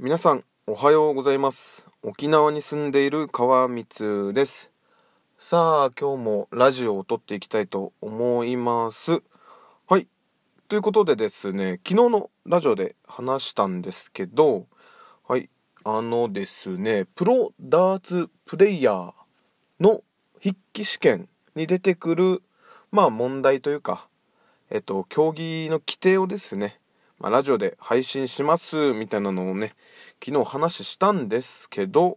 皆さんおはようございます。沖縄に住んでいる川光です。さあ今日もラジオを撮っていきたいと思います。はい、ということでですね、昨日のラジオで話したんですけど、はい、ですね、プロダーツプレイヤーの筆記試験に出てくる問題というか、競技の規定をですね、ラジオで配信しますみたいなのをね、昨日話したんですけど、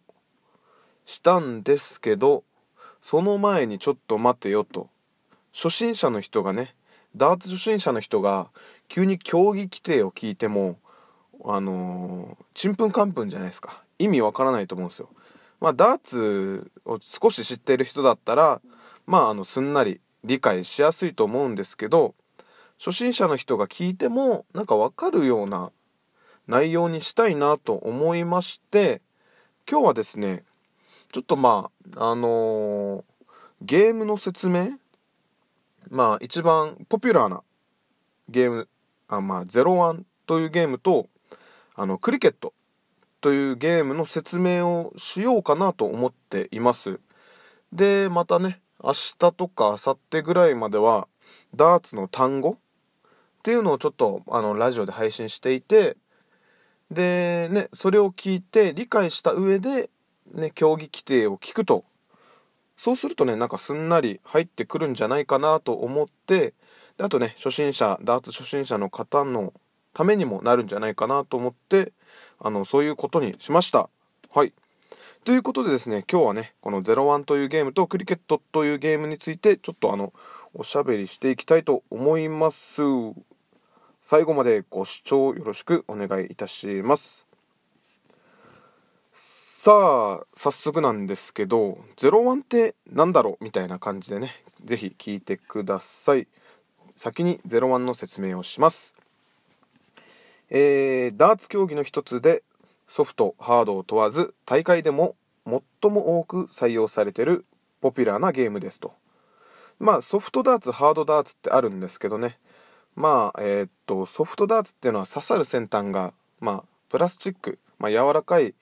その前にちょっと待てよと、ダーツ初心者の人が急に競技規定を聞いてもちんぷんかんぷんじゃないですか。意味わからないと思うんですよ。ダーツを少し知っている人だったらすんなり理解しやすいと思うんですけど、初心者の人が聞いても分かるような内容にしたいなと思いまして、今日はですね、ちょっとゲームの説明、一番ポピュラーなゲーム、01というゲームとクリケットというゲームの説明をしようかなと思っています。でまたね、明日とか明後日ぐらいまではダーツの単語っていうのをちょっとラジオで配信していて、でね、それを聞いて理解した上でね、競技規定を聞くと、そうするとね、すんなり入ってくるんじゃないかなと思って、であとね、ダーツ初心者の方のためにもなるんじゃないかなと思ってそういうことにしました。はい、ということでですね、今日はね、この01というゲームとクリケットというゲームについてちょっとおしゃべりしていきたいと思います。最後までご視聴よろしくお願いいたします。さあ早速なんですけど、01ってなんだろうみたいな感じでね、ぜひ聞いてください。先に01の説明をします。ダーツ競技の一つで、ソフトハードを問わず大会でも最も多く採用されているポピュラーなゲームですと。ソフトダーツ、ハードダーツってあるんですけどね、ソフトダーツっていうのは刺さる先端が、プラスチック、柔らかい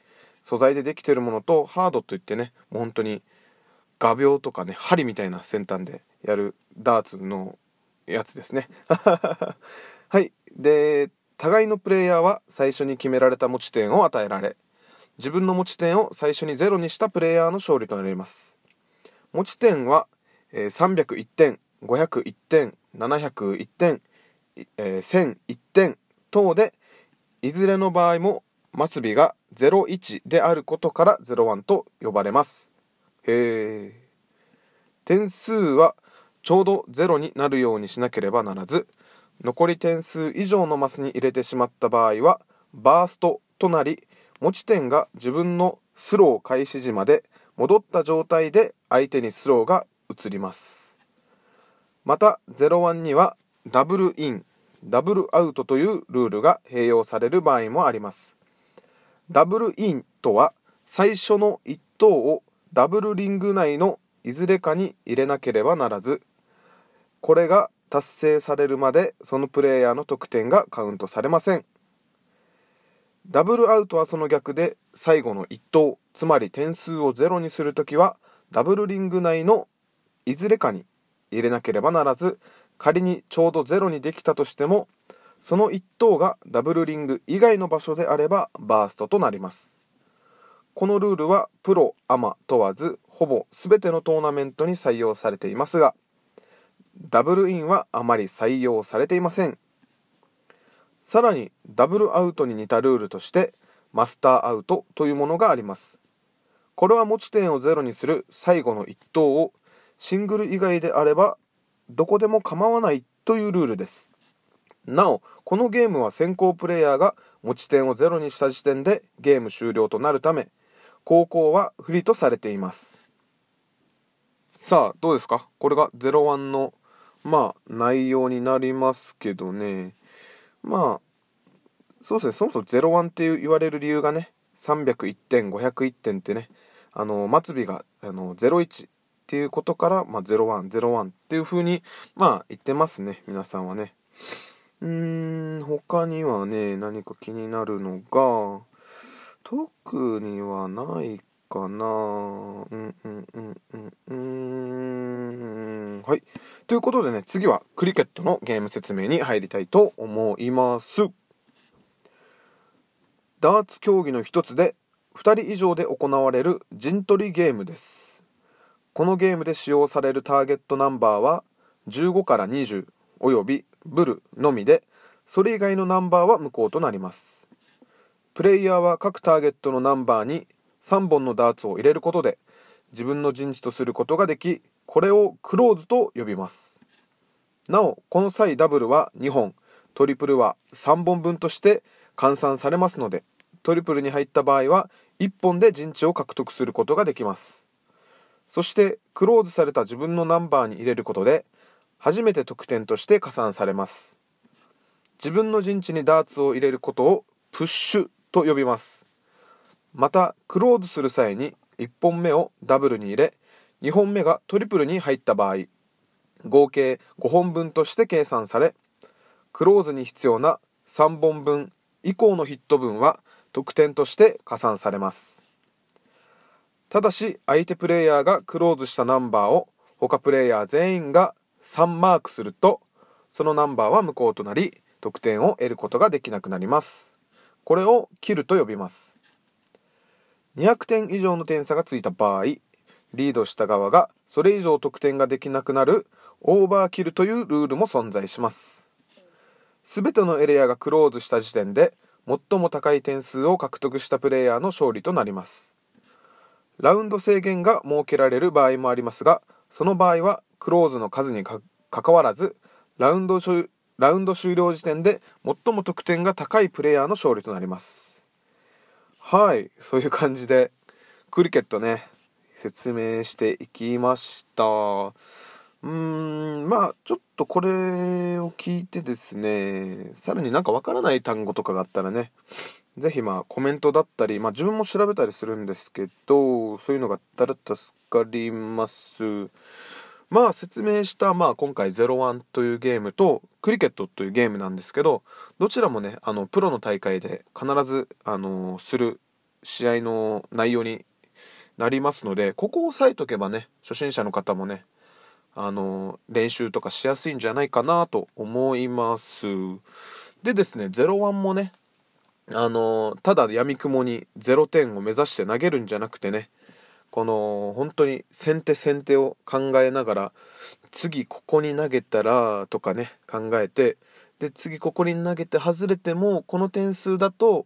素材でできているものと、ハードといってね、もう本当に画鋲とかね、針みたいな先端でやるダーツのやつですね。はい、で互いのプレイヤーは最初に決められた持ち点を与えられ、自分の持ち点を最初に0にしたプレイヤーの勝利となります。持ち点は301点、501点、701点、1001点等で、いずれの場合も末尾が01であることから01と呼ばれます。へえ。点数はちょうど0になるようにしなければならず、残り点数以上のマスに入れてしまった場合はバーストとなり、持ち点が自分のスロー開始時まで戻った状態で相手にスローが移ります。また01にはダブルイン、ダブルアウトというルールが併用される場合もあります。ダブルインとは、最初の1投をダブルリング内のいずれかに入れなければならず、これが達成されるまでそのプレイヤーの得点がカウントされません。ダブルアウトはその逆で、最後の1投、つまり点数を0にするときはダブルリング内のいずれかに入れなければならず、仮にちょうど0にできたとしても、その1投がダブルリング以外の場所であればバーストとなります。このルールはプロ・アマ問わずほぼ全てのトーナメントに採用されていますが、ダブルインはあまり採用されていません。さらにダブルアウトに似たルールとしてマスターアウトというものがあります。これは持ち点を0にする最後の1投をシングル以外であればどこでも構わないというルールです。なおこのゲームは先行プレイヤーが持ち点を0にした時点でゲーム終了となるため、後攻は不利とされています。さあどうですか、これが01の内容になりますけどね。そうですね、そもそも01って言われる理由がね、301点、501点ってね、末尾が01っていうことから、01っていう風に言ってますね、皆さんはね。他にはね、何か気になるのが、特にはないかな。はい、ということでね、次はクリケットのゲーム説明に入りたいと思います。ダーツ競技の一つで2人以上で行われる陣取りゲームです。このゲームで使用されるターゲットナンバーは15から20およびブルのみで、それ以外のナンバーは無効となります。プレイヤーは各ターゲットのナンバーに3本のダーツを入れることで自分の陣地とすることができ、これをクローズと呼びます。なおこの際ダブルは2本、トリプルは3本分として換算されますので、トリプルに入った場合は1本で陣地を獲得することができます。そしてクローズされた自分のナンバーに入れることで初めて得点として加算されます。自分の陣地にダーツを入れることをプッシュと呼びます。またクローズする際に1本目をダブルに入れ、2本目がトリプルに入った場合、合計5本分として計算され、クローズに必要な3本分以降のヒット分は得点として加算されます。ただし相手プレイヤーがクローズしたナンバーを他プレイヤー全員が3マークすると、そのナンバーは無効となり得点を得ることができなくなります。これをキルと呼びます。200点以上の点差がついた場合、リードした側がそれ以上得点ができなくなるオーバーキルというルールも存在します。すべてのエリアがクローズした時点で最も高い点数を獲得したプレイヤーの勝利となります。ラウンド制限が設けられる場合もありますが、その場合はクローズの数にかかわらずラウンド終了時点で最も得点が高いプレイヤーの勝利となります。はい、そういう感じでクリケットね、説明していきました。まあちょっとこれを聞いてですね、さらになんかわからない単語とかがあったらね、ぜひコメントだったり、自分も調べたりするんですけど、そういうのがあったら助かります。説明した、今回01というゲームとクリケットというゲームなんですけど、どちらもね、プロの大会で必ず、する試合の内容になりますので、ここを押さえとけばね、初心者の方もね、練習とかしやすいんじゃないかなと思います。でですね、01もね、ただ闇雲に0点を目指して投げるんじゃなくてね、この本当に先手を考えながら、次ここに投げたらとかね考えて、で次ここに投げて外れてもこの点数だと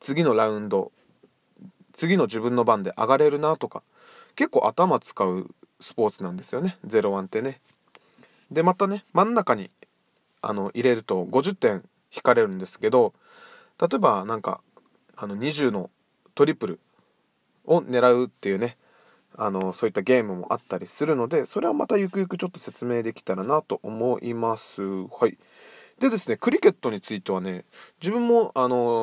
次のラウンド、次の自分の番で上がれるなとか、結構頭使うスポーツなんですよね、01ってね。でまたね、真ん中に入れると50点引かれるんですけど、例えばなんか20のトリプルを狙うっていうね、そういったゲームもあったりするので、それはまたゆくゆくちょっと説明できたらなと思います。はい、でですね、クリケットについてはね、自分も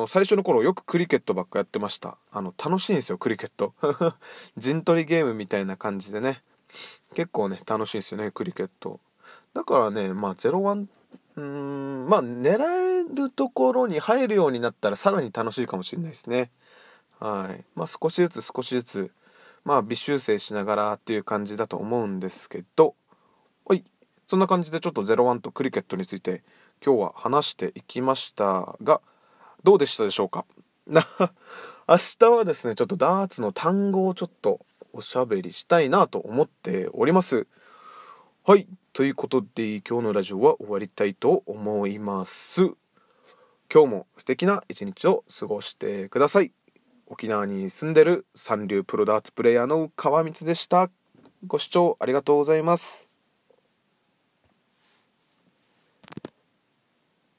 最初の頃よくクリケットばっかやってました。楽しいんですよクリケット陣取りゲームみたいな感じでね、結構ね楽しいんですよねクリケット。だからね、01狙えるところに入るようになったらさらに楽しいかもしれないですね。はい、少しずつ微修正しながらっていう感じだと思うんですけど、はい、そんな感じでちょっと01とクリケットについて今日は話していきましたが、どうでしたでしょうか明日はですね、ちょっとダーツの単語をちょっとおしゃべりしたいなと思っております。はい、ということで今日のラジオは終わりたいと思います。今日も素敵な一日を過ごしてください。沖縄に住んでる三流プロダーツプレイヤーの川光でした。ご視聴ありがとうございます。